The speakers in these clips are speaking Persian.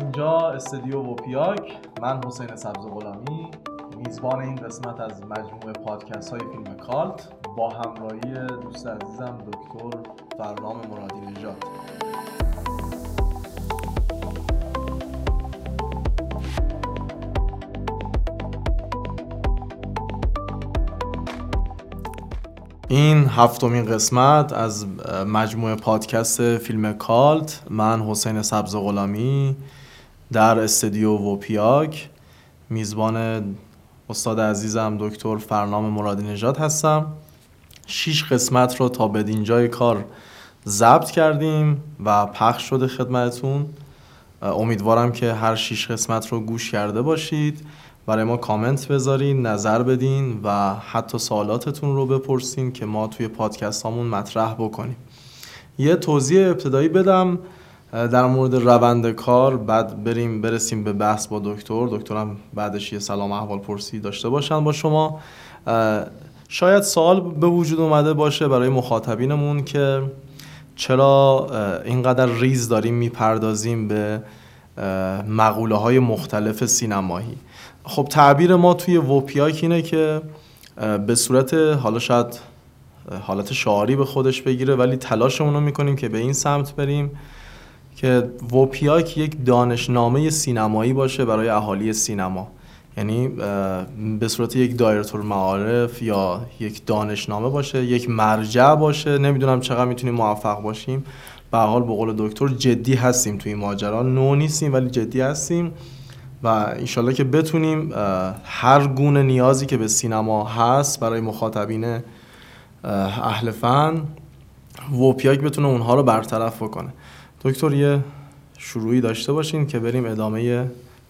اینجا استودیو وپیاک، من حسین سبز غلامی، میزبان این قسمت از مجموعه پادکست های فیلم کالت با همراهی دوست عزیزم دکتر فرنام مرادینجات. این هفتمین قسمت از مجموعه پادکست فیلم کالت، من حسین سبز غلامی در استودیو وپیاک میزبان استاد عزیزم دکتر فرنام مرادینجات هستم. 6 قسمت رو تا بدین جای کار ضبط کردیم و پخش شده خدمتتون. امیدوارم که هر 6 قسمت رو گوش کرده باشید. برای ما کامنت بذارین، نظر بدین و حتی سوالاتتون رو بپرسین که ما توی پادکست همون مطرح بکنیم. یه توضیح ابتدایی بدم در مورد روند کار، بعد برسیم به بحث با دکترم بعدش یه سلام احوال پرسی داشته باشن با شما. شاید سوال به وجود اومده باشه برای مخاطبینمون که چرا اینقدر ریز داریم میپردازیم به مقوله های مختلف سینمایی. خب تعبیر ما توی وپیاک اینه که به صورت حالا شاید حالت شعاری به خودش بگیره، ولی تلاشمون رو میکنیم که به این سمت بریم که وپیاک یک دانشنامه سینمایی باشه برای اهالی سینما. یعنی به صورت یک دایرتور معارف یا یک دانشنامه باشه، یک مرجع باشه. نمیدونم چقدر میتونیم موفق باشیم. به هر حال به قول دکتر جدی هستیم توی ماجرا، نو نیستیم ولی جدی هستیم و انشالله که بتونیم هر گونه نیازی که به سینما هست برای مخاطبین اهل فن وپیاک بتونه اونها رو برطرف بکنه. دکتر یه شروعی داشته باشین که بریم ادامه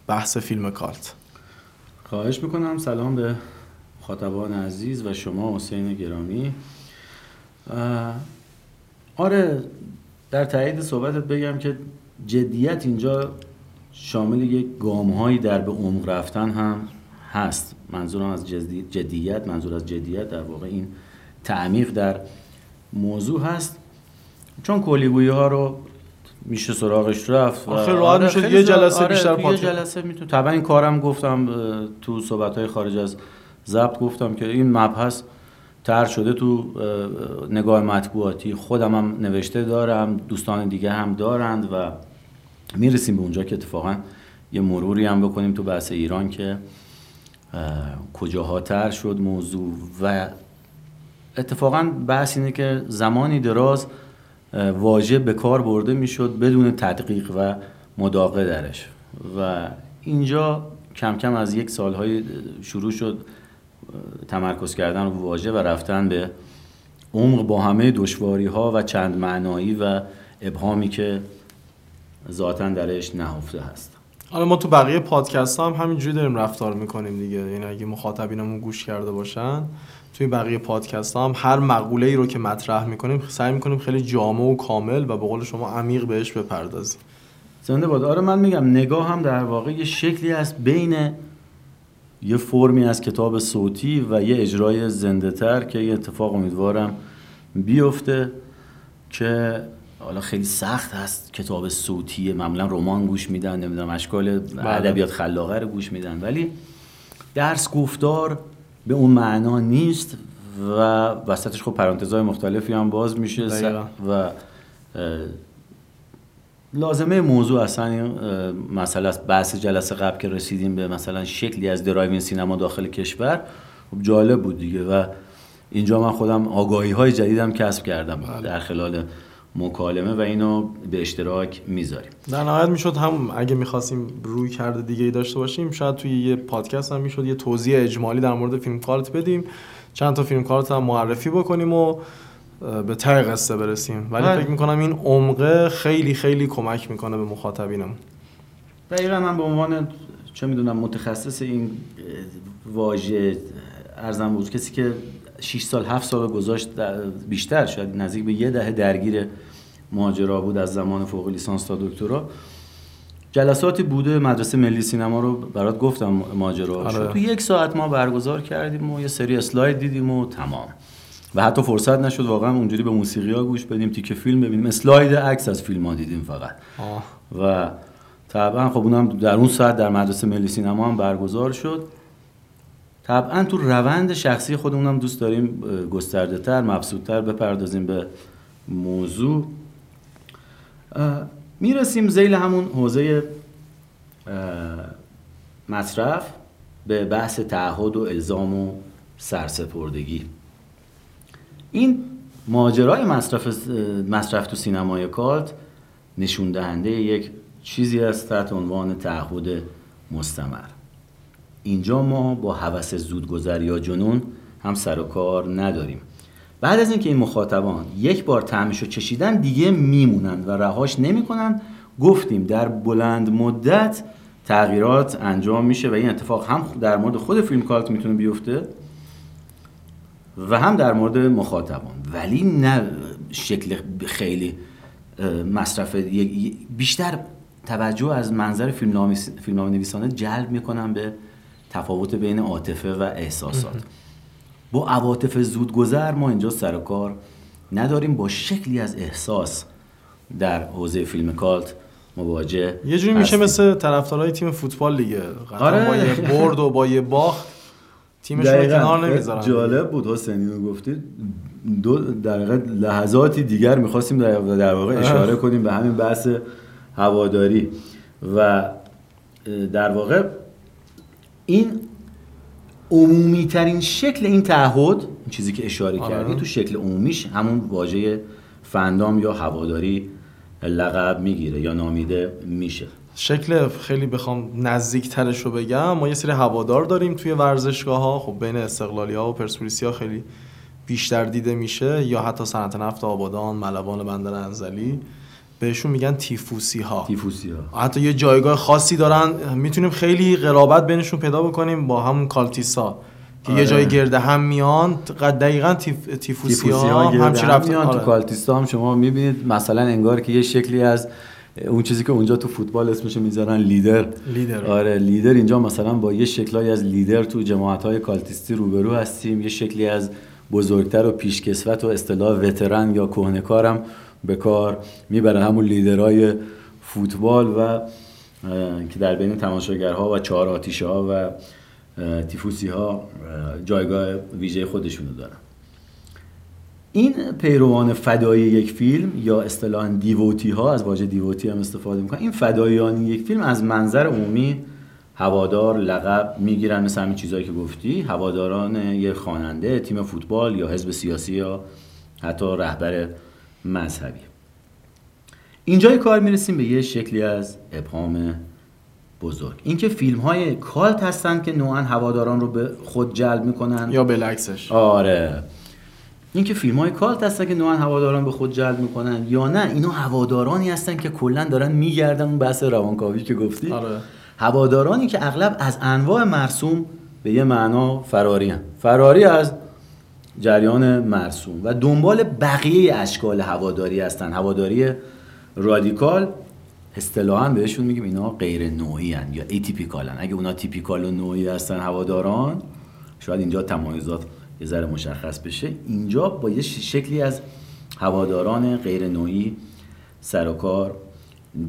بحث فیلم کالت. خواهش میکنم. سلام به مخاطبان عزیز و شما حسین گرامی. آره، در تایید صحبتت بگم که جدیت اینجا شامل یک گام‌هایی در به عمق رفتن هم هست. منظور از جدیت در واقع این تعمیق در موضوع هست، چون کلی‌گویی‌ها رو میشه سراغش رفت و راحت میشه. آره، یه جلسه میتونه. طبعا این کارم گفتم تو صحبت‌های خارج از ضبط، گفتم که این مبحث طرح شده تو نگاه مطبوعاتی، خودم هم نوشته دارم، دوستان دیگه هم دارند و میرسیم به اونجا که اتفاقا یه مروری هم بکنیم تو بحث ایران که کجاها طرح شد موضوع. و اتفاقا بحث اینه که زمانی دراز واژه به کار برده میشد بدون تدقیق و مداقه درش و اینجا کم کم از یک سالهای شروع شد تمرکز کردن رو واژه و رفتن به عمق با همه دشواری‌ها و چند معنایی و ابهامی که ذاتاً درش نهفته هست. حالا ما تو بقیه پادکست هم همینجوری داریم رفتار میکنیم دیگه. یعنی اگه مخاطبینمون گوش کرده باشن توی بقیه پادکست هم هر مقوله‌ای رو که مطرح میکنیم سعی میکنیم خیلی جامع و کامل و به قول شما عمیق بهش بپردازیم. زنده باد. آره، من میگم نگاه هم در واقع یه شکلی است بین یه فرمی از کتاب صوتی و یه اجرای زنده تر که یه اتفاق امیدوارم بیفته که حالا خیلی سخت هست. کتاب صوتی معمولا رمان گوش میدن، نمیدونم اشکال ادبیات خلاقه رو گوش میدن، ولی درس گفتار به اون معنا نیست و وسطش خب پرانتزهای مختلفی هم باز میشه و لازمه موضوع اصلا این مسئله است. بحث جلسه قبل که رسیدیم به مثلا شکلی از درایوین سینما داخل کشور، خب جالب بود دیگه و اینجا من خودم آگاهی‌های جدیدم کسب کردم در خلال مکالمه و اینو به اشتراک میذاریم. در نهایت میشد هم اگه میخواستیم روی کرده دیگه ای داشته باشیم، شاید توی یه پادکست هم میشد یه توضیح اجمالی در مورد فیلم کالت بدیم، چند تا فیلم کالت هم معرفی بکنیم و به ته قصه برسیم، ولی فکر میکنم این عمقه خیلی خیلی کمک میکنه به مخاطبینم. دقیقاً. من به عنوان چه میدونم متخصص این واژه ارزم بود، کسی که 6 سال 7 سال گذاشت، بیشتر شاید نزدیک به یه دهه درگیر ماجرا بود از زمان فوق لیسانس تا دکترا. جلساتی بوده، مدرسه ملی سینما رو برات گفتم ماجرا شد. تو 1 ساعت ما برگزار کردیم و یه سری اسلاید دیدیم و تمام. و حتی فرصت نشد واقعا اونجوری به موسیقی ها گوش بدیم، تیکه فیلم ببینیم، اسلاید عکس از فیلم ها دیدیم فقط. و طبعا خب اونم در اون ساعت در مدرسه ملی سینما هم برگزار شد. طبعا تو روند شخصی خودمونم دوست داریم گسترده تر مبسوط تر بپردازیم به موضوع. میرسیم ذیل همون حوزه مصرف به بحث تعهد و الزام و سرسپردگی. این ماجرای مصرف تو سینمای کالت نشون دهنده یک چیزی است تحت عنوان تعهد مستمر. اینجا ما با هوس زودگذر یا جنون هم سر و کار نداریم. بعد از اینکه این مخاطبان یک بار طعمشو چشیدن دیگه میمونند و رهاش نمیکنند، گفتیم در بلند مدت تغییرات انجام میشه و این اتفاق هم در مورد خود فیلم کالت میتونه بیفته و هم در مورد مخاطبان، ولی نه شکل خیلی مصرف، بیشتر توجه از منظر فیلمنامه نویسانه جلب میکنن به تفاوت بین عاطفه و احساسات. با عواطف زودگذر ما اینجا سر و کار نداریم، با شکلی از احساس در حوزه فیلم کالت مواجه. یه جوری میشه مثل طرفدارای تیم فوتبال دیگه، آره. با یه برد و با یه باخت تیمشون رو کنار نمیذارن. جالب بود حسین اینو گفتید، در واقع لحظاتی دیگر می‌خواستیم در واقع اشاره کنیم به همین بحث هواداری و در واقع این عمومی ترین شکل این تعهد، چیزی که اشاره کردی تو شکل عمومیش همون واژه فندام یا هواداری لقب میگیره یا نامیده میشه. شکل خیلی بخوام نزدیکترش رو بگم، ما یه سری هوادار داریم توی ورزشگاه ها، خب بین استقلالی‌ها و پرسپولیسی‌ها خیلی بیشتر دیده میشه، یا حتی صنعت نفت آبادان، ملوان بندر انزلی، بهشون میگن تیفوسی ها. حتی یه جایگاه خاصی دارن، میتونیم خیلی قرابت بینشون پیدا بکنیم با همون کالتیسا که یه جای گرده هم میان. دقیقاً تیفوسی ها همچین رفتن هم تو کالتیسا هم شما میبینید، مثلا انگار که یه شکلی از اون چیزی که اونجا تو فوتبال اسمش میذارن لیدر. آره لیدر، اینجا مثلا با یه شکلی از لیدر تو جماعت‌های کالتیستی روبرو هستیم، یه شکلی از بزرگتر و پیشکسوت و اصطلاح وترن یا کهنه‌کارم به کار میبرن، همون لیدرهای فوتبال و که در بین تماشاگرها و چهار آتیشه ها و تیفوسی ها جایگاه ویژه خودشونو دارن. این پیروان فدایی یک فیلم یا اصطلاحاً دیووتی ها، از واژه دیووتی هم استفاده میکنن، این فداییان یک فیلم از منظر عمومی هوادار لقب میگیرن، مثل همین چیزایی که گفتی، هواداران یک خواننده، تیم فوتبال یا حزب سیاسی یا حتی رهبر مذهبی. اینجای کار میرسیم به یه شکلی از ابهام بزرگ، اینکه فیلم‌های کالت هستن که نوعاً هواداران رو به خود جلب میکنن یا بالعکسش. آره اینکه فیلم‌های کالت هستن که نوعاً هواداران به خود جلب میکنن یا نه اینا هوادارانی هستن که کلاً دارن میگردن اون بحث روانکاوی که گفتی. آره. هوادارانی که اغلب از انواع مرسوم به یه معنا فراری از جریان مرسوم و دنبال بقیه اشکال هواداری هستن. هواداری رادیکال اصطلاحاً بهشون میگیم، اینا غیر نوعی هستن یا ایتیپیکال هستن. اگه اونا تیپیکال و نوعی هستن هواداران، شاید اینجا تمایزات یه ذره مشخص بشه، اینجا با یه شکلی از هواداران غیر نوعی سر و کار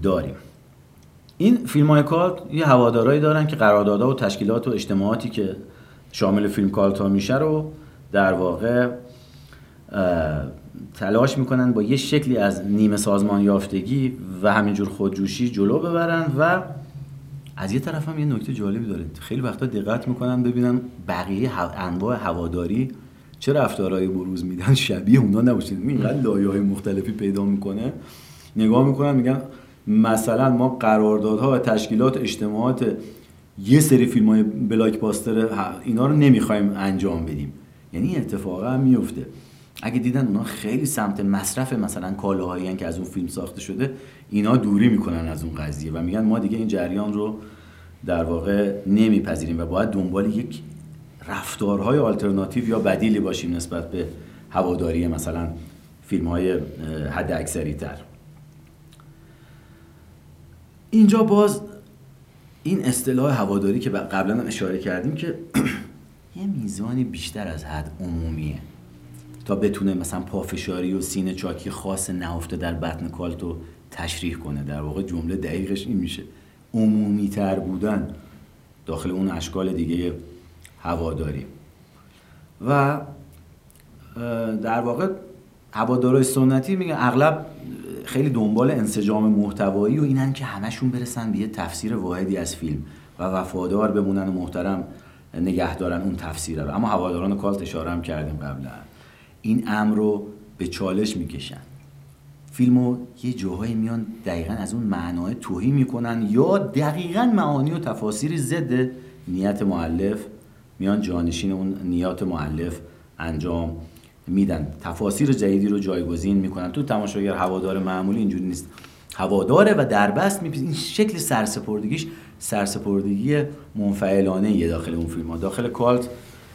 داریم. این فیلم های کالت یه هوادارایی دارن که قراردادها و تشکیلات و اجتماعاتی که شامل فیلم کالت ها میشه رو در واقع تلاش میکنن با یه شکلی از نیمه سازمان یافتگی و همینجور خودجوشی جلو ببرن. و از یه طرف هم یه نکته جالبی داره، خیلی وقتا دقت میکنن ببینن بقیه انواع هواداری چه رفتارهایی بروز میدن، شبیه اونا نباشید. اینقدر لایه‌های مختلفی پیدا میکنه، نگاه میکنن میگن مثلا ما قراردادها و تشکیلات اجتماعات یه سری فیلم‌های بلاکباستر اینا رو نمیخوایم انجام بدیم، یعنی اتفاقا هم میفته. اگه دیدن اونا خیلی سمت مصرف مثلا کالاهایی که از اون فیلم ساخته شده، اینا دوری میکنن از اون قضیه و میگن ما دیگه این جریان رو در واقع نمیپذیریم و باید دنبال یک رفتارهای آلترناتیو یا بدیلی باشیم نسبت به هواداری مثلا فیلم‌های حد اکثری تر. اینجا باز این اصطلاح هواداری که قبلا هم اشاره کردیم که یه میزانی بیشتر از حد عمومیه تا بتونه مثلا پافشاری و سینه چاکی خاص نهفته در بطن کالت رو تشریح کنه. در واقع جمله دقیقش این میشه، عمومی تر بودن داخل اون اشکال دیگه هواداری و در واقع هوادارهای سنتی میگن اغلب خیلی دنبال انسجام محتوایی و اینن که همشون برسن به یه تفسیر واحدی از فیلم و وفادار بمونن و محترم نگه دارن اون تفسیر رو. اما هواداران کالت اشاره هم کردیم قبلا این امر رو به چالش میکشن، فیلمو یه جاهایی میان دقیقاً از اون معنای توهی میکنن یا دقیقاً معانی و تفاسیری ضد نیت مؤلف میان جانشین اون نیات مؤلف انجام میدن، تفاسیر جدیدی رو جایگزین میکنن. تو تماشاگر هوادار معمولی اینجوری نیست، هواداره و دربست میپیزه. این شکل سرسپردگیش سرسپردگی منفعلانه یه داخل اون فیلم ها. داخل کالت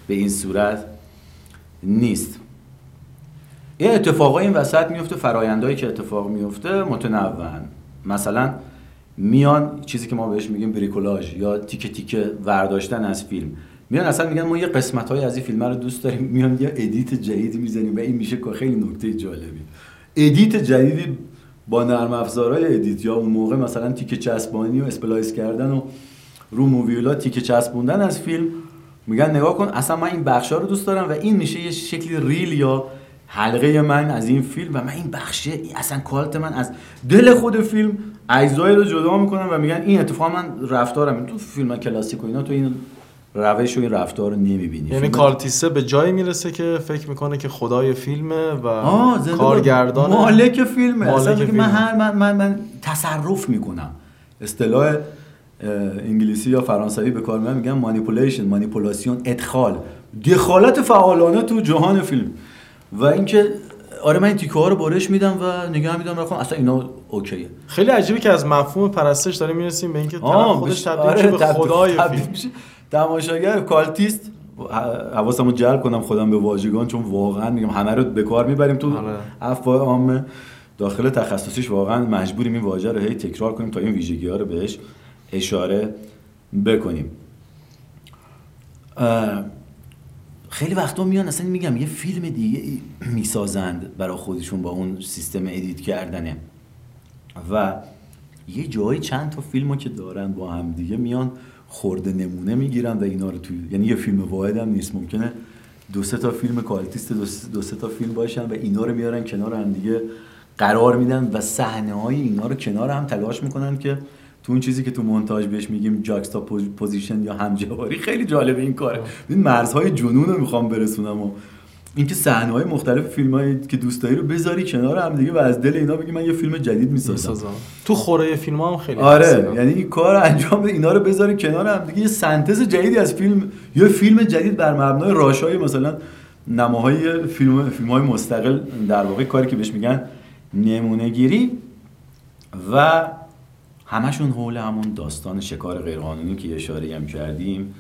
به این صورت نیست. یه اتفاقای این وسط میفته، فرایندهایی که اتفاق میفته متنوعن. مثلا میان چیزی که ما بهش میگیم بریکولاژ یا تیکه تیکه ورداشتن از فیلم، میان اصلا میگن ما یه قسمت‌های از این فیلم رو دوست داریم، میان یه ادیت جدید میزنیم و این میشه خیلی نکته جالبی. ادیت جدیدی با نرم افزارهای ادیت یا اون موقع مثلا تیکه چسبانی و اسپلایس کردن و رو موویولا تیکه چسبوندن از فیلم، میگن نگاه کن اصلا من این بخشا رو دوست دارم و این میشه یه شکلی ریل یا حلقه من از این فیلم و من این بخشه اصلا کالت من از دل خود فیلم اجزای رو جدا میکنن و میگن این اتفاق من رفتارم. تو فیلم کلاسیک و اینا تو این روش و این رفتار رو نمیبینی. یعنی کالتیسه به جایی میرسه که فکر میکنه که خدای فیلمه و کارگردان مالک فیلمه، اصلا که من تصرف میکنم. اصطلاح انگلیسی یا فرانسوی به کار میبرن، میگن مانیپولاسیون، دخالت فعالانه تو جهان فیلم. و اینکه آره من این تیکه ها رو بارش میدم و نگاه میدم رفتم اصلا اینا اوکیه. خیلی عجیبه که از مفهوم پرستش داریم میرسیم به اینکه خودش تبدیل به خدای فیلم. تماشاگر کالتیست، حواسمو جلب کنم خودم به واژگان، چون واقعا میگم همه رو به کار میبریم تو افواه عامه، داخل تخصصیش واقعا مجبوریم این واژه رو هی تکرار کنیم تا این ویژگی ها رو بهش اشاره بکنیم. خیلی وقتا میان اصلا میگم یه فیلم دیگه میسازند برای خودشون با اون سیستم ادیت کردنه و یه جایی چند تا فیلمو که دارن با هم دیگه میان خورده نمونه میگیرن و اینا رو توی، یعنی یه فیلم واحد هم نیست، ممکنه دو سه تا فیلم کالتیست دو سه تا فیلم باشن و اینا رو میارن کنار هم دیگه قرار میدن و صحنه‌های اینا رو کنار هم تلاش میکنن که تو اون چیزی که تو مونتاژ بهش میگیم جاکستا پوزیشن یا همجواری. خیلی جالب این کاره. این مرزهای جنون رو میخوام برسونم و اینکه صحنه‌های مختلف فیلمایی که دوست داری رو بذاری کنار هم دیگه و از دل اینا بگی من یه فیلم جدید میسازم. تو خوره فیلم‌ها هم خیلی آره، یعنی این کار انجام بده، اینا رو بذاری کنار هم دیگه، یه سنتز جدیدی از فیلم، یه فیلم جدید بر مبنای راشای مثلا نماهای فیلم‌های مستقل، در واقع کاری که بهش میگن نمونه‌گیری و همشون حول همون داستان شکار غیرقانونی که اشاره هم کردیم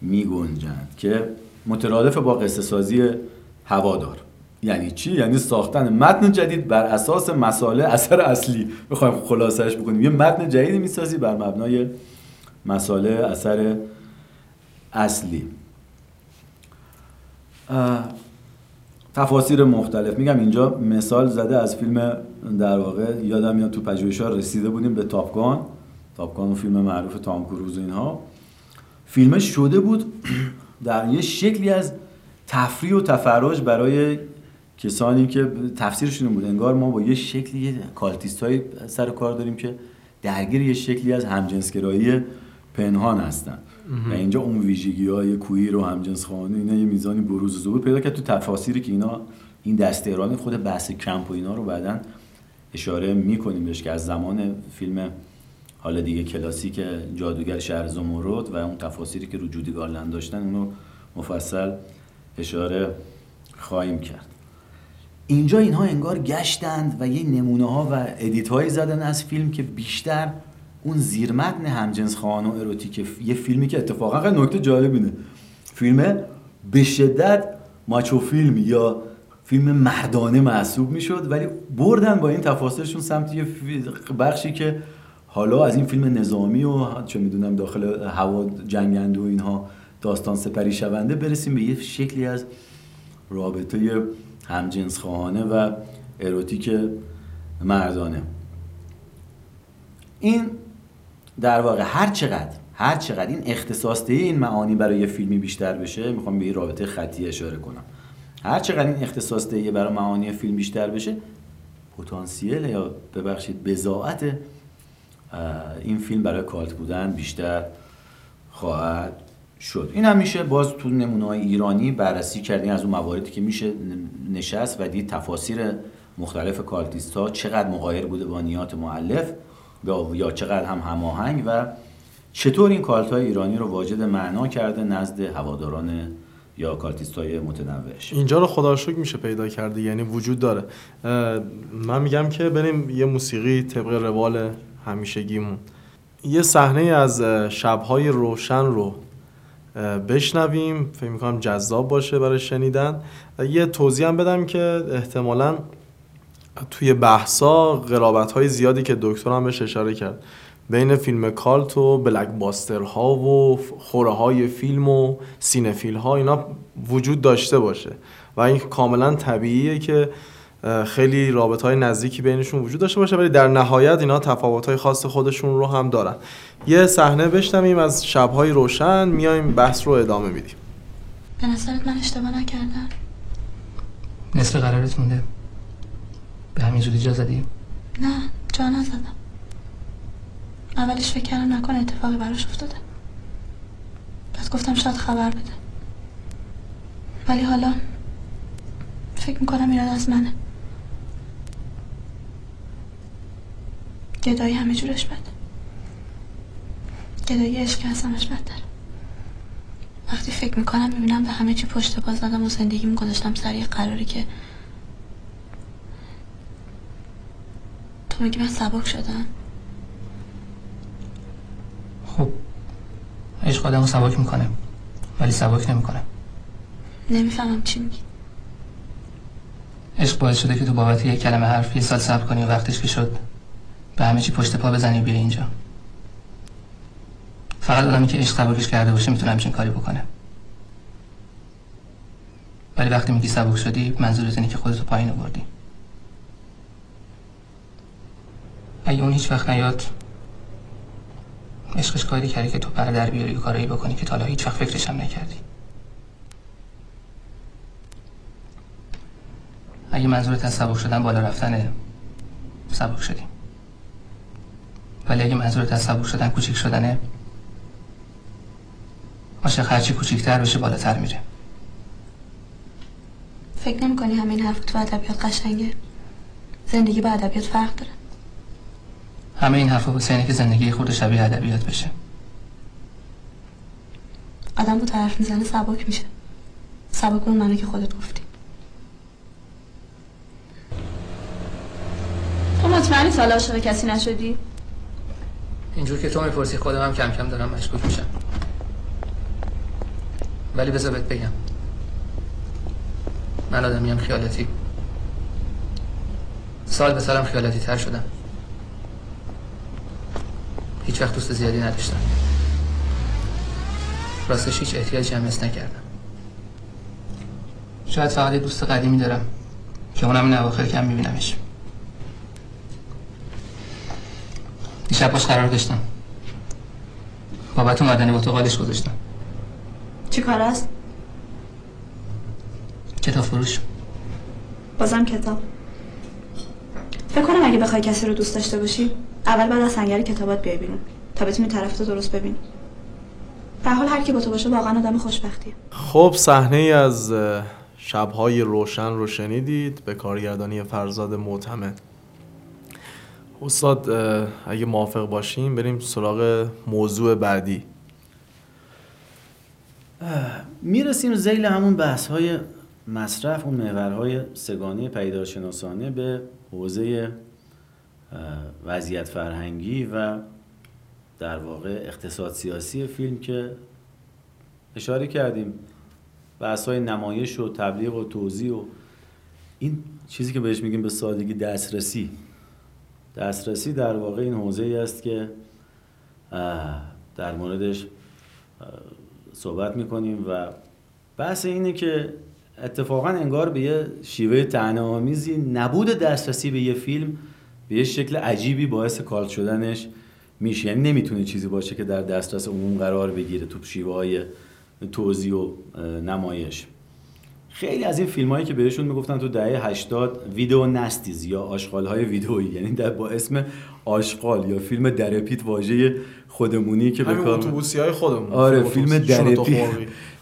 میگنجند که مترادف با قصه سازی هوادار. یعنی چی؟ یعنی ساختن متن جدید بر اساس مصالح اثر اصلی. بخوایم خلاصه‌اش بکنیم یه متن جدیدی میسازی بر مبنای مصالح اثر اصلی. تفاسیر مختلف. میگم اینجا مثال زده از فیلم، در واقع یادم میاد تو پژوهش‌ها رسیده بودیم به تاپگان و فیلم معروف تام کروز و اینها. فیلمش شده بود در یه شکلی از تفریح و تفرج برای کسانی که تفسیرشون بود. انگار ما با یه شکلی کالتیست‌های سر کار داریم که درگیر یه شکلی از همجنسگرایی پنهان هستن و اینجا اون ویژگی‌های کویر و همجنس‌خواهانه اینا یه میزانی بروز و ظهور پیدا کرد تو تفاسیری که اینا این دسته ایرانی، خود بحث کمپ و اینا رو بعداً اشاره می‌کنیم بهش که از زمان فیلم حالا دیگه کلاسیک جادوگر شهر زمرد و اون تفاسیری که رو جودی گارلند داشتن اونو مفصل اشاره خواهیم کرد. اینجا اینها انگار گشتند و یه نمونه‌ها و ادیت‌هایی زدن از فیلم که بیشتر اون زیرمتن همجنس خواهان و اروتیک. یه فیلمی که اتفاقا خیلی نکته جالب اینه، فیلم به شدت ماچو فیلم یا فیلم مردانه محسوب میشد ولی بردن با این تفاصیلشون سمت یه بخشی که حالا از این فیلم نظامی و چه میدونم داخل هوا جنگنده و اینها داستان سپری شونده برسیم به یه شکلی از رابطه همجنس خواهانه و اروتیک مردانه. این در واقع هر چقدر این اختصاص دهی این معانی برای یه فیلمی بیشتر بشه، میخوام به این رابطه خطی اشاره کنم، هر چقدر این اختصاص دهی برای معانی فیلم بیشتر بشه، پتانسیل یا ببخشید بضاعت این فیلم برای کالت بودن بیشتر خواهد شد. این هم میشه باز تو نمونه‌های ایرانی بررسی کردیم، از اون مواردی که میشه نشست و دید تفاسیر مختلف کالتیست‌ها چقدر مغایر بوده با نیات مؤلف یا چقدر هم هماهنگ و چطور این کالت‌های ایرانی رو واجد معنا کرده نزد هواداران یا کالتیست‌های متنوعش. اینجا رو خدا رو شکر میشه پیدا کرده، یعنی وجود داره. من میگم که بریم یه موسیقی طبق روال همیشگیمون یه صحنه از شب‌های روشن رو بشنویم، فکر می‌کنم جذاب باشه برای شنیدن. یه توضیح هم بدم که احتمالاً توی بحثا قرابت‌های زیادی که دکتر هم بهش اشاره کرد بین فیلم کالت و بلک باسترها و خوره‌های فیلم و سینفیل‌ها اینا وجود داشته باشه و این کاملاً طبیعیه که خیلی رابطه‌های نزدیکی بینشون وجود داشته باشه، ولی در نهایت اینا تفاوت‌های خاص خودشون رو هم دارن. یه صحنه بشنویم از شب‌های روشن، میایم بحث رو ادامه میدیم. به نظرت من اشتباه نکردم؟ نصف قرارت مونده، به همین زودی جا زدی؟ نه جا نزدم، اولش فکر کردم نکنه اتفاقی براش افتاده، بعد گفتم شاید خبر بده، ولی حالا فکر میکنم ایراد از منه، گدایی همه جورش بده، گدایی عشق از همش بدتره. وقتی فکر میکنم میبینم به همه چی پشت باز دادم و زندگی میگذاشتم سر یه قراری که تو میگی من سبک شدم. خب عشق آدمو سبک میکنه ولی سبک نمیکنه. نمیفهمم چی میگی. عشق باعث شده که تو بابت یک کلمه حرف یه سال صبر کنی و وقتش که شد به همه چی پشت پا بزنی و بیای اینجا. فقط آدمی که عشق سبکش کرده باشه میتونه همچین کاری بکنه. ولی وقتی میگی سبک شدی منظورت اینه که خودتو پایین آوردی. اگه اون هیچ وقت نیاد عشقش کاری کردی که تو پر در بیاری و کارایی بکنی که تا حالا هیچ وقت فکرش هم نکردی. اگه منظورت از سبک شدن بالا رفتنه سبک شدی، ولی اگه منظورت از سبک شدن کوچیک شدنه، عاشق هرچی کوچیکتر بشه بالاتر میره. فکر نمی کنی همین حرف تو ادبیات قشنگه؟ زندگی با ادبیات فرق داره. همه این حرفا حسینه که زندگی خود شبیه ادبیات بشه. آدم با حرف میزنه سبک میشه، سبک اون منو که خودت گفتی. تو مطمئنی سال عاشق کسی نشدی؟ اینجور که تو میپرسی خودم هم کم کم دارم مشکوک میشم، ولی بذار بهت بگم من آدمیم خیالاتی، سال به سالم خیالاتی تر شدم، هیچ وقت دوست زیادی نداشتم، راستش هیچ احتیاجی هم حس نکردم، شاید فقط یه دوست قدیمی دارم که اونم این اواخر کم میبینمش. دیشب باش قرار داشتم، بابت اومدنی با تو قالش گذاشتم. چی کار است؟ کتاب فروش. بازم کتاب؟ فکر کنم اگه بخوای کسی رو دوست داشته باشی اول بعد از سنگر کتابات بیای بیرون تا بتونی طرفتو درست ببینی. به هر حال هر کی با تو باشه واقعا آدم خوشبختیه. خب صحنه ای از شب‌های روشن رو شنیدید به کارگردانی فرزاد معتمد. استاد اگه موافق باشیم بریم سراغ موضوع بعدی. میرسیم ذیل همون بحث‌های مصرف، اون محورهای سگانه پدیدارشناسانه به حوزه وضعیت فرهنگی و در واقع اقتصاد سیاسی فیلم که اشاره کردیم، بحث‌های نمایش و تبلیغ و توزیع و این چیزی که بهش میگیم به سادگی دسترسی در واقع این حوزه‌ای است که در موردش صحبت میکنیم و بحث اینه که اتفاقا انگار به یه شیوه طعنه‌آمیزی نبود دسترسی به یه فیلم به یه شکل عجیبی باعث کالت شدنش میشه، یعنی نمیتونه چیزی باشه که در دسترس عموم قرار بگیره تو شیوه‌های توزیع و نمایش. خیلی از این فیلمایی که بهشون میگفتن تو دهه 80 ویدیو نستیز یا آشغال‌های ویدئویی، یعنی در با اسم آشغال یا فیلم درپیت، واژه خودمونی که به کار اتوبوسی‌های خودمون، آره فیلم درپیت،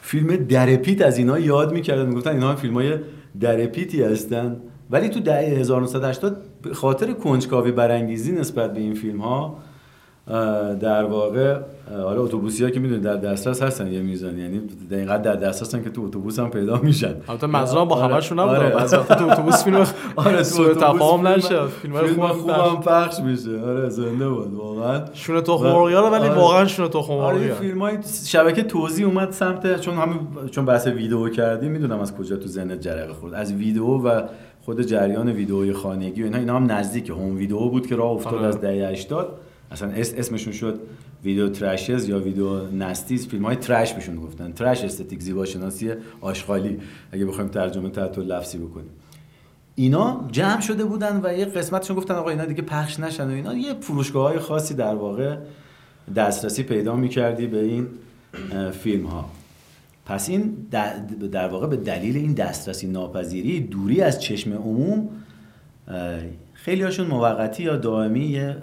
فیلم درپیت از اینا یاد می‌کردن، میگفتن اینا فیلم‌های درپیتی هستن. ولی تو دهه 1980 به خاطر کنجکاوی برانگیزی نسبت به این فیلم‌ها در واقع، حالا اتوبوسی‌ها که میدونید در دسترس هستن یه میزان، یعنی دقیقاً در دسترسن که تو اتوبوس هم پیدا میشن. البته مزرعه با خبرشون هم بود، بعضی وقت تو اتوبوس فیلم سوء تفاهم نشه، فیلمای خوبم پخش میشه. آره زنده بود واقعاً شونه تخم مرغی‌ها، ولی واقعاً شونه تخم مرغی‌ها. فیلمای شبکه توزیع اومد سمت، چون بحث ویدئو کردیم، میدونم از کجا تو ذهن جرقه خورد، از ویدئو و خود جریان ویدئوی خانگی و اینا هم نزدیک هوم ویدئو بود که راه افتاد از دهه 80. اصلا اسمشون شد ویدیو ترشز یا ویدیو نستیز، فیلم های ترش بهشون گفتن، ترش استتیک، زیبا شناسی آشغالی اگه بخوایم ترجمه تعطیل لفظی بکنیم. اینا جمع شده بودن و یه قسمتشون گفتن آقا اینا دیگه پخش نشن و اینا، یه فروشگاه های خاصی در واقع دسترسی پیدا میکردی به این فیلم ها. پس این در واقع به دلیل این دسترسی ناپذیری، دوری از چشم عموم، خیلی هاشون موقتی یا دائمی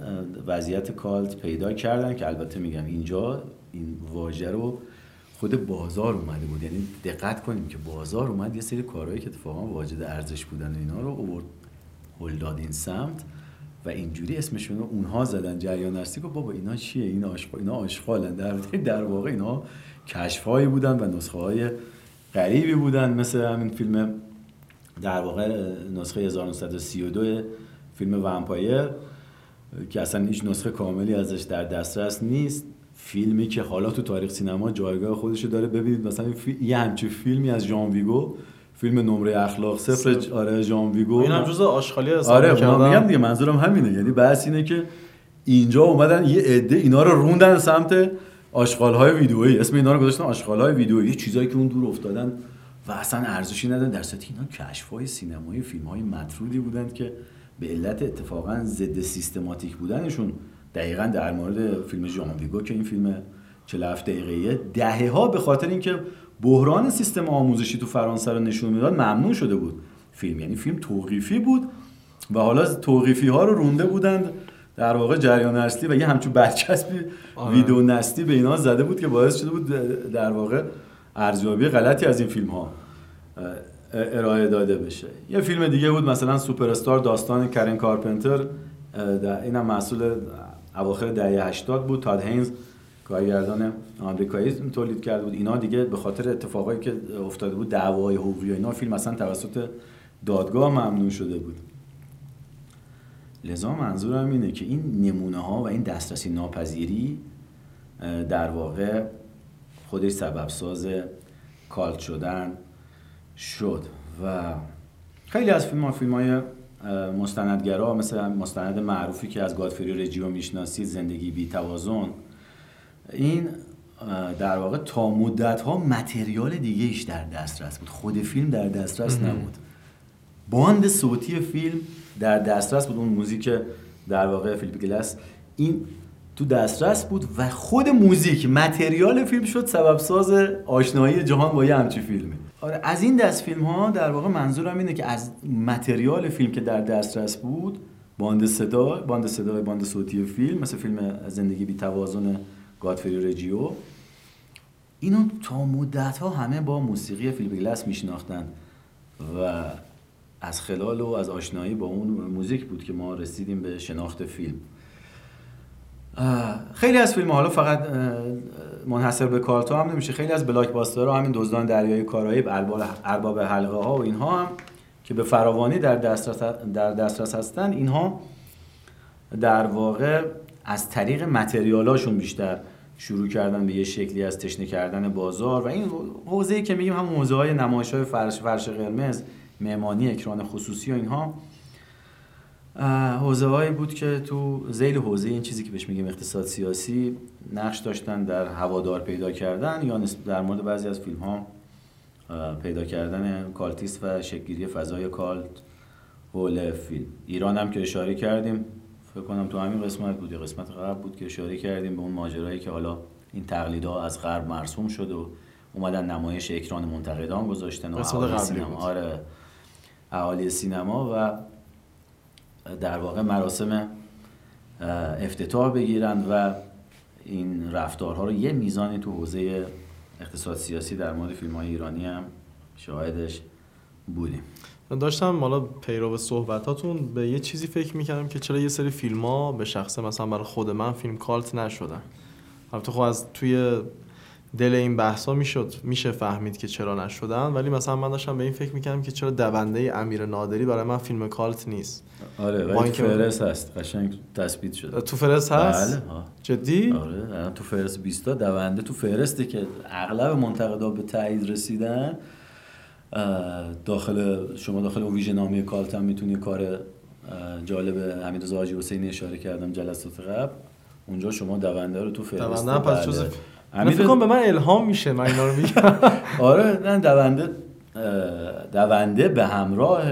وضعیت کالت پیدا کردن که البته میگم اینجا این واژه رو خود بازار اومده بود، یعنی دقت کنیم که بازار اومد یه سری کارهایی که اتفاقا واجد ارزش بودن اینا رو آورد هلداد این سمت و اینجوری اسمشون رو اونها زدن جریان نستیک. و بابا اینا چیه؟ اینا آشغالن. در واقع اینا کشفهایی بودن و نسخه های غریبی بودن، مثل همین فیلم در واقع نسخه 1932 فیلم ومپایر که اصلا هیچ نسخه کاملی ازش در دسترس نیست، فیلمی که حالا تو تاریخ سینما جایگاه خودشو داره. ببینید مثلا یه همچین فیلمی از ژان ویگو، فیلم نمره اخلاق صفر، آره ژان ویگو، این هم جزء آشغالی هست. آره من میگم دیگه منظورم همینه، یعنی بحث اینه که اینجا اومدن یه عده اینا رو روندن سمت آشغال‌های ویدئویی، اسم اینا رو گذاشتن آشغال‌های ویدئویی، چیزایی که اون دور افتادن و اصلا ارزشی ندارن، در صورتی که اینا کشف‌های سینمایی، فیلم‌های مطرودی بودند که به علت اتفاقا ضد سیستماتیک بودنشون، دقیقاً در مورد فیلم ژان ویگو که این فیلم 47 دقیقه‌ای، دهه‌ها به خاطر اینکه بحران سیستم آموزشی تو فرانسه رو نشون میداد ممنوع شده بود فیلم، یعنی فیلم توقیفی بود و حالا توقیفی‌ها رو رونده بودند در واقع جریان اصلی و یه همچون برچسبی ویدئو نستی به اینا زده بود که باعث شده بود در واقع ارزیابی غلطی از این فیلم‌ها ارائه داده بشه. یه فیلم دیگه بود مثلا سوپر استار، داستان کرن کارپنتر، اینم محصول اواخر دهه 80 بود، تاد هینز کارگردان آمریکایی تولید کرده بود. اینا دیگه به خاطر اتفاقایی که افتاده بود، دعوای حقوقی و اینا، فیلم اصلا توسط دادگاه ممنوع شده بود. لذا منظورم اینه که این نمونه ها و این دسترسی ناپذیری در واقع خودش سبب ساز کالت شدن شد و خیلی از فیلم‌های مستندگرا، مثل مستند معروفی که از گادفری رجیو میشناسید، زندگی بی توازن، این در واقع تا مدت‌ها متریال دیگه ایش در دسترس بود، خود فیلم در دسترس نبود، باند صوتی فیلم در دسترس بود، اون موزیک در واقع فیلیپ گلاس این تو دسترس بود و خود موزیک متریال فیلم شد سبب ساز آشنایی جهان با یه همچین فیلمی. آره از این دست فیلم ها در واقع منظورم اینه که از متریال فیلم که در دسترس بود، باند صدا، باند صوتی فیلم، مثل فیلم زندگی بی توازن گادفری رجیو، اینو تا مدت ها همه با موسیقی فیلیپ گلاس میشناختن و از خلال و از آشنایی با اون موزیک بود که ما رسیدیم به شناخت فیلم. خیلی از فیلم حالا فقط منحصر به کالت هم نمیشه، خیلی از بلاکباسترها، همین دزدان دریای کارائیب، ارباب حلقه ها و اینها هم که به فراوانی در دسترس هستن، اینها در واقع از طریق متریالاشون بیشتر شروع کردن به یه شکلی از تشنه کردن بازار و این حوزه‌ای که میگیم هم حوزه های نمایش های فرش قرمز، مهمانی، اکران خصوصی و اینها، حوزه‌ای بود که تو ذیل حوزه این چیزی که بهش میگیم اقتصاد سیاسی نقش داشتن در هوادار پیدا کردن یا در مورد بعضی از فیلم‌ها پیدا کردن کالتیست و شکل‌گیری فضای کالت حول فیلم. ایران هم که اشاره کردیم، فکر کنم تو همین قسمت بود، قسمت غرب بود که اشاره کردیم به اون ماجرایی که حالا این تقلیدها از غرب مرسوم شد و اومدن نمایش اکران منتقدان گذاشتن و اهالی سینما، آره اهالی سینما و در واقع مراسم افتتاح بگیرن و این رفتارها رو یه میزانی تو حوزه اقتصاد سیاسی در مورد فیلم‌های ایرانی هم شاهدش بودیم. من داشتم حالا پیرو صحبتاتون به یه چیزی فکر می‌کردم که چرا یه سری فیلم‌ها به شخص مثلا برای خود من فیلم کالت نشدن. البته خب از توی دل این بحثا میشه فهمید که چرا نشدن، ولی مثلا من داشتم به این فکر می‌کردم که چرا دونده امیر نادری برای من فیلم کالت نیست. آره ولی فرست هست، قشنگ تثبیت شده. تو فرست هست؟ بله. جدی؟ آره تو فرست 20 تا دونده تو فرسته که اغلب منتقدا به تایید رسیدن. داخل اون ویژه نامه کالت هم میتونی کار جالب حمیدرضا حاجی حسینی اشاره کردم جلسات قبل، اونجا شما دونده رو تو فرست من فکر کنم به من الهام میشه، من اینا رو میگم. آره نه دونده به همراه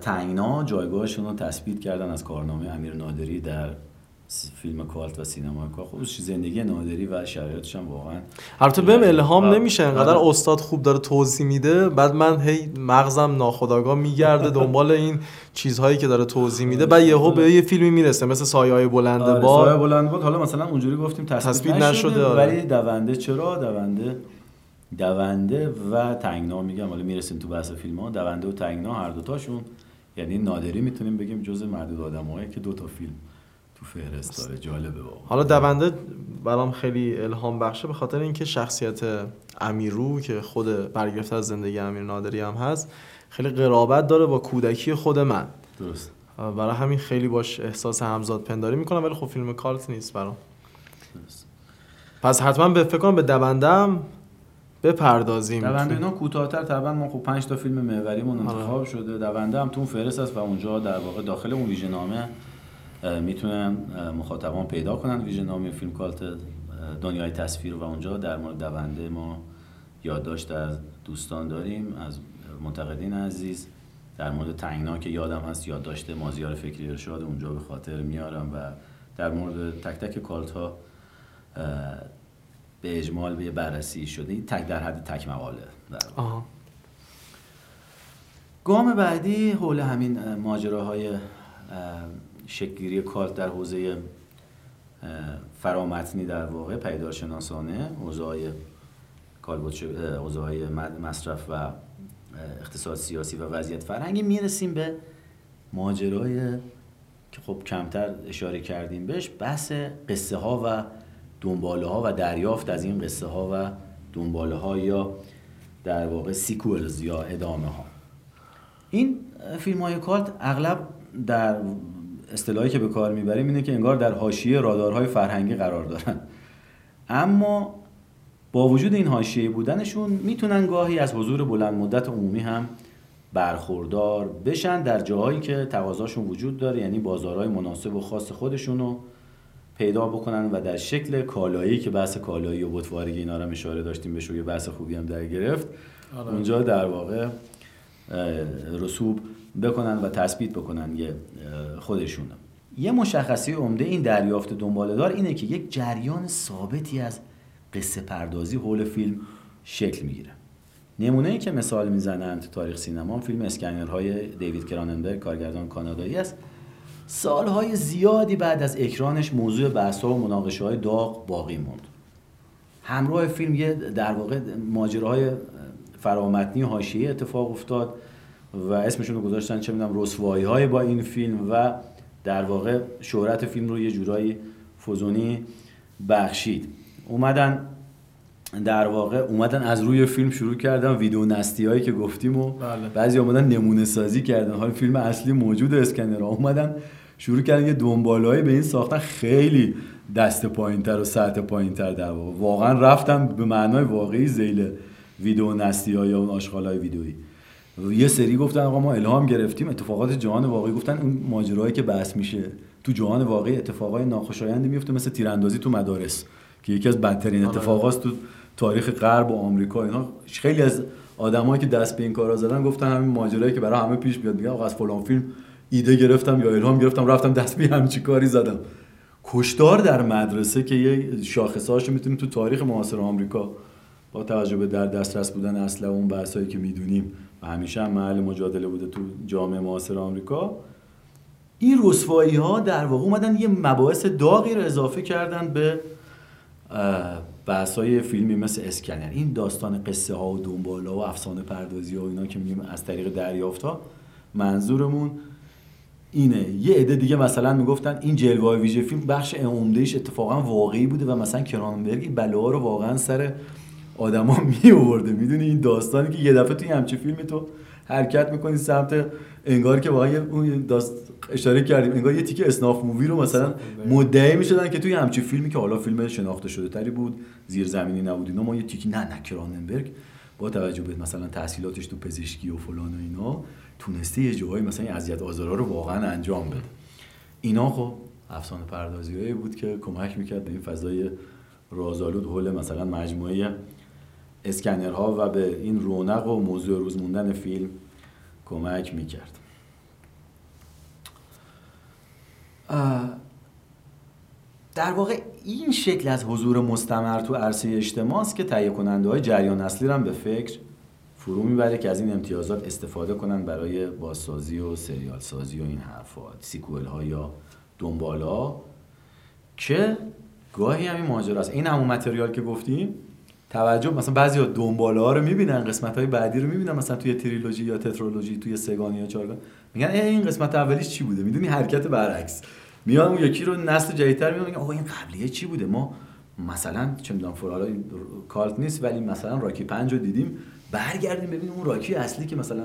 تنگنا جایگاهشون رو تثبیت کردن از کارنامه امیر نادری در فیلم کالت و سینما کالت. خب زندگی نادری و شرایطش هم واقعا البته بهم الهام نمیشه، انقدر استاد خوب داره توضیح میده، بعد من هی مغزم ناخودآگاه میگرده دنبال این چیزهایی که داره توضیح میده، بعد یهو به یه فیلمی میرسه مثل سایه‌های بلند باد. سایه‌های بلند باد حالا مثلا اونجوری گفتیم تثبیت نشده، ولی دونده چرا دونده و تنگنا میگم، حالا میرسیم تو بحث فیلم‌ها، دونده و تنگنا هر دو تاشون، یعنی نادری میتونیم بگیم جزء معدود آدمایی که دو تا فیلم فهرست داره. جالبه واقعا. حالا دونده برام خیلی الهام بخشه به خاطر اینکه شخصیت امیرو که خود برگرفته از زندگی امیر نادری هم هست، خیلی قرابت داره با کودکی خود من. درست. برای همین خیلی باش احساس همزاد پنداری میکنم، ولی خب فیلم کالت نیست برام. درست. پس حتما به فکر کنم به دوندم بپردازیم. دونده اینا کوتاه‌تر طبعا، من خب 5 تا فیلم محوریمون انتخاب شده، دونده هم تو اون فهرست است و اونجا در واقع داخل اون ویژه نامه میتونن مخاطبان پیدا کنن ویژه نامه فیلم کالت دنیای تصویر و اونجا در مورد دونده ما یادداشت از دوستان داریم، از منتقدین عزیز. در مورد تنگنا که یادم هست یادداشت مازیار فکری ارشاد اونجا به خاطر میارم و در مورد تک تک کالت ها به اجمال به بررسی شده تک در حد تک مقاله. گام بعدی حول همین ماجراهای شکل‌گیری کالت در حوزه فرامتنی در واقع پدیدارشناسانه، حوزه‌های مصرف و اقتصاد سیاسی و وضعیت فرهنگی، میرسیم به ماجرای که خب کمتر اشاره کردیم بهش، بحث قصه ها و دنباله ها و دریافت از این قصه ها و دنباله ها یا در واقع سیکوئلز یا ادامه ها. این فیلم های کالت اغلب در اصطلاحی که به کار میبریم اینه که انگار در حاشیه رادارهای فرهنگی قرار دارن، اما با وجود این حاشیه بودنشون میتونن گاهی از حضور بلند مدت عمومی هم برخوردار بشن در جاهایی که تقاضاشون وجود داره، یعنی بازارهای مناسب و خاص خودشونو پیدا بکنن و در شکل کالایی که بحث کالایی و بتوارگی اینا رو اشاره داشتیم بهش و یه بحث خوبی هم در گرفت اونجا در واقع رسوب بکنن و تثبیت بکنن یه خودشون. یه مشخصه عمده این دریافت دنباله دار اینه که یک جریان ثابتی از قصه پردازی حول فیلم شکل میگیره. نمونه‌ای که مثال میزنند تاریخ سینما، فیلم اسکنرهای دیوید کراننبرگ کارگردان کانادایی است. سالهای زیادی بعد از اکرانش موضوع بحث‌ها و مناقشه‌های داغ باقی موند. همراه فیلم یه در واقع ماجراهای فرامتنی حاشیه‌ای اتفاق افتاد و اسمشون رو گذاشتن چه میدونم رسوایی‌های با این فیلم و در واقع شهرت فیلم رو یه جورایی فزونی بخشید. اومدن از روی فیلم شروع کردن ویدیو نستیایی که گفتیم و بله. بعضی اومدن نمونه سازی کردن، حالا فیلم اصلی موجود اسکنرها، اومدن شروع کردن یه دنباله‌ای به این ساختن خیلی دست پایین‌تر و سطح پایین‌تر، در واقع واقعا رفتن به معنای واقعی ذیل ویدیو نستی‌ها یا اون آشغال‌های ویدیویی. یه سری گفتن آقا ما الهام گرفتیم اتفاقات جهان واقعی، گفتن اون ماجراهایی که بحث میشه تو جهان واقعی اتفاقای ناخوشایندی میفته، مثل تیراندازی تو مدارس که یکی از بدترین اتفاقاست تو تاریخ غرب و آمریکا. اینا خیلی از آدمایی که دست به این کارا زدن گفتن همین ماجراهایی که برای همه پیش بیاد، میگن آقا از فلان فیلم ایده گرفتم یا الهام گرفتم، رفتم دست به همچی کاری زدم. کشتار در مدرسه که یه شاخصه‌هاشو میتونیم تو تاریخ معاصر آمریکا با توجه به در دسترس بودن اصل اون بحثایی که میدونیم و همیشه هم محل مجادله بوده تو جامعه معاصر آمریکا، این رسوایی‌ها در واقع اومدن یه مباحث داغی رو اضافه کردن به بحث‌های فیلمی مثل اسکنر. این داستان قصه ها و دنباله‌ها و افسانه پردازی ها و اینا که میگیم از طریق دریافت‌ها، منظورمون اینه. یه عده دیگه مثلا میگفتن این جلوه‌های ویژه فیلم بخش عمده‌اش اتفاقا واقعی بوده و مثلا کراننبرگ بلاها رو واقعا سر آدما میآورده. میدونی این داستانی که یه دفعه توی همچین فیلمی تو حرکت میکنی سمت انگار که واقعا اون اشاره کردیم، انگار یه تیکه اسناف مووی رو مثلا مدعی میشدن که توی همچین فیلمی که حالا فیلم شناخته شده تری بود، زیرزمینی نبود اینا، ما یه تیکه نه کراننبرگ با توجه به مثلا تحصیلاتش تو پزشکی و فلان و اینا تونسته یه جوهایی مثلا اذیت آزارا رو واقعا انجام بده. اینا خب افسانه پردازیایی بود که کمک میکرد به این فضای رازآلود حول مثلا مجموعه اسکنرها و به این رونق و موضوع روز موندن فیلم کمک میکرد. در واقع این شکل از حضور مستمر تو عرصه اجتماع است که تهیه کننده های جریان اصلی را هم به فکر فرو میبره که از این امتیازات استفاده کنن برای بازسازی و سریال سازی و این حرفا، سیکوئل ها یا دنباله ها، که گاهی همین ماجرا است. این همون متریال که گفتیم توجه، مثلا بعضیا دنباله ها رو میبینن، قسمت های بعدی رو میبینن، مثلا توی تریلوژی یا تترولوژی، توی سگان یا چارگان، میگن این قسمت اولیش چی بوده، میدونی حرکت برعکس میان اون یکی رو نسل جدیدتر میگن آقا این قبلیه چی بوده، ما مثلا چه میدونم فرالا کالت نیست ولی مثلا راکی 5 رو دیدیم، برگردیم ببینیم اون راکی اصلی که مثلا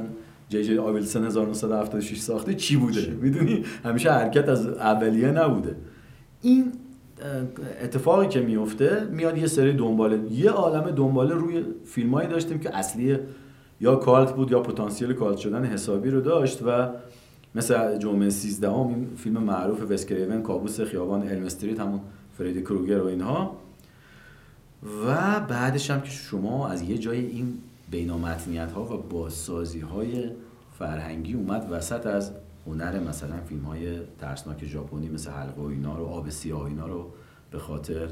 جِی جِی آویلسن 1976 ساخته چی بوده. میدونی همیشه حرکت از اولیه نبوده. این اتفاقی که میفته میاد یه سری دنباله، یه عالمه دنباله روی فیلمایی داشتیم که اصلی یا کالت بود یا پتانسیل کالت شدن حسابی رو داشت و مثلا جمعه 13 ام این فیلم معروف وس کریون، کابوس خیابان الم استریت، همون فرید کروگر و اینها، و بعدش هم که شما از یه جای این بینامتنیت ها و بازسازی های فرهنگی اومد وسط از هنر، مثلا فیلم های ترسناک ژاپنی مثل حلقه و اینا رو، آب سیاه و اینا رو به خاطر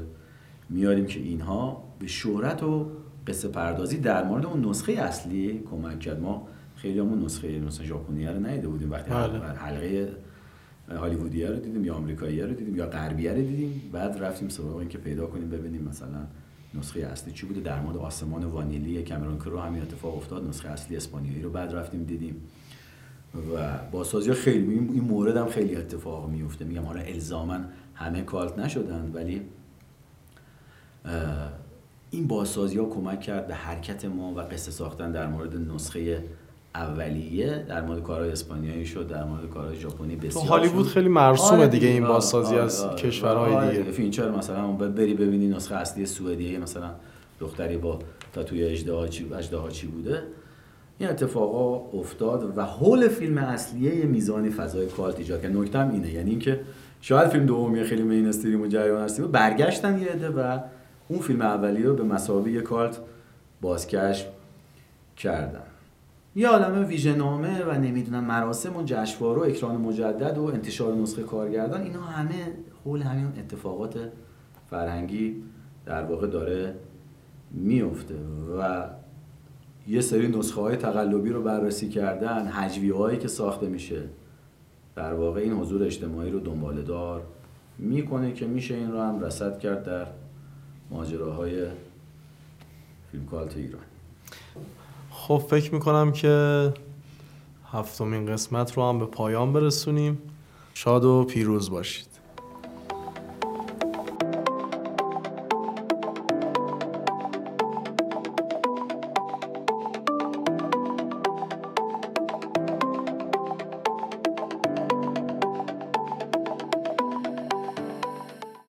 میاریم که اینها به شهرت و قصه پردازی در مورد اون نسخه اصلی کمک کرد. ما خیلی همون نسخه ژاپنی رو ندیده بودیم، وقتی حلقه هالیوودی رو دیدیم یا آمریکایی رو دیدیم یا غربی رو دیدیم، بعد رفتیم سراغ این که پیدا کنیم ببینیم مثلا نسخه اصلی چی بوده. در مورد آسمان وانیلی کمرون کراو همین اتفاق افتاد، نسخه اصلی اسپانیایی رو بعد رفتیم دیدیم و بازسازی خیلی این مورد هم خیلی اتفاق میفته. میگم حالا الزاما همه کالت نشدن ولی این بازسازی ها کمک کرد به حرکت ما و قصه ساختن در مورد نسخه اولیه. در مورد کارهای اسپانیایی شد، در مورد کارهای ژاپنی بسیار تو هالیوود خیلی مرسومه دیگه این بازسازی از کشورهای دیگه. فینچر مثلا بری ببینی نسخه اصلی سوئدیه مثلا دختری با تاتوی اژدها چی بوده. این اتفاقا افتاد و حول فیلم اصلیه میزان فضای کالت ایجاد کرد. نکته هم اینه، یعنی اینکه شاید فیلم دومی خیلی مینستریم و جریان اصلی برگشتن یه عده و اون فیلم اولیه رو به مساوی کالت بازکشف کردن. یه عالمه ویژه‌نامه و نمیدونم مراسم و جشنواره و اکران مجدد و انتشار نسخه کارگردان، اینا همه حول همین اتفاقات فرهنگی در واقع داره میفته. و یه سری نسخه‌های تقلبی رو بررسی کردن، هجویه‌هایی که ساخته میشه، در واقع این حضور اجتماعی رو دنباله دار میکنه که میشه این رو هم رصد کرد در ماجراهای فیلم کالت ایران. خب فکر میکنم که هفتمین قسمت رو هم به پایان برسونیم. شاد و پیروز باشید.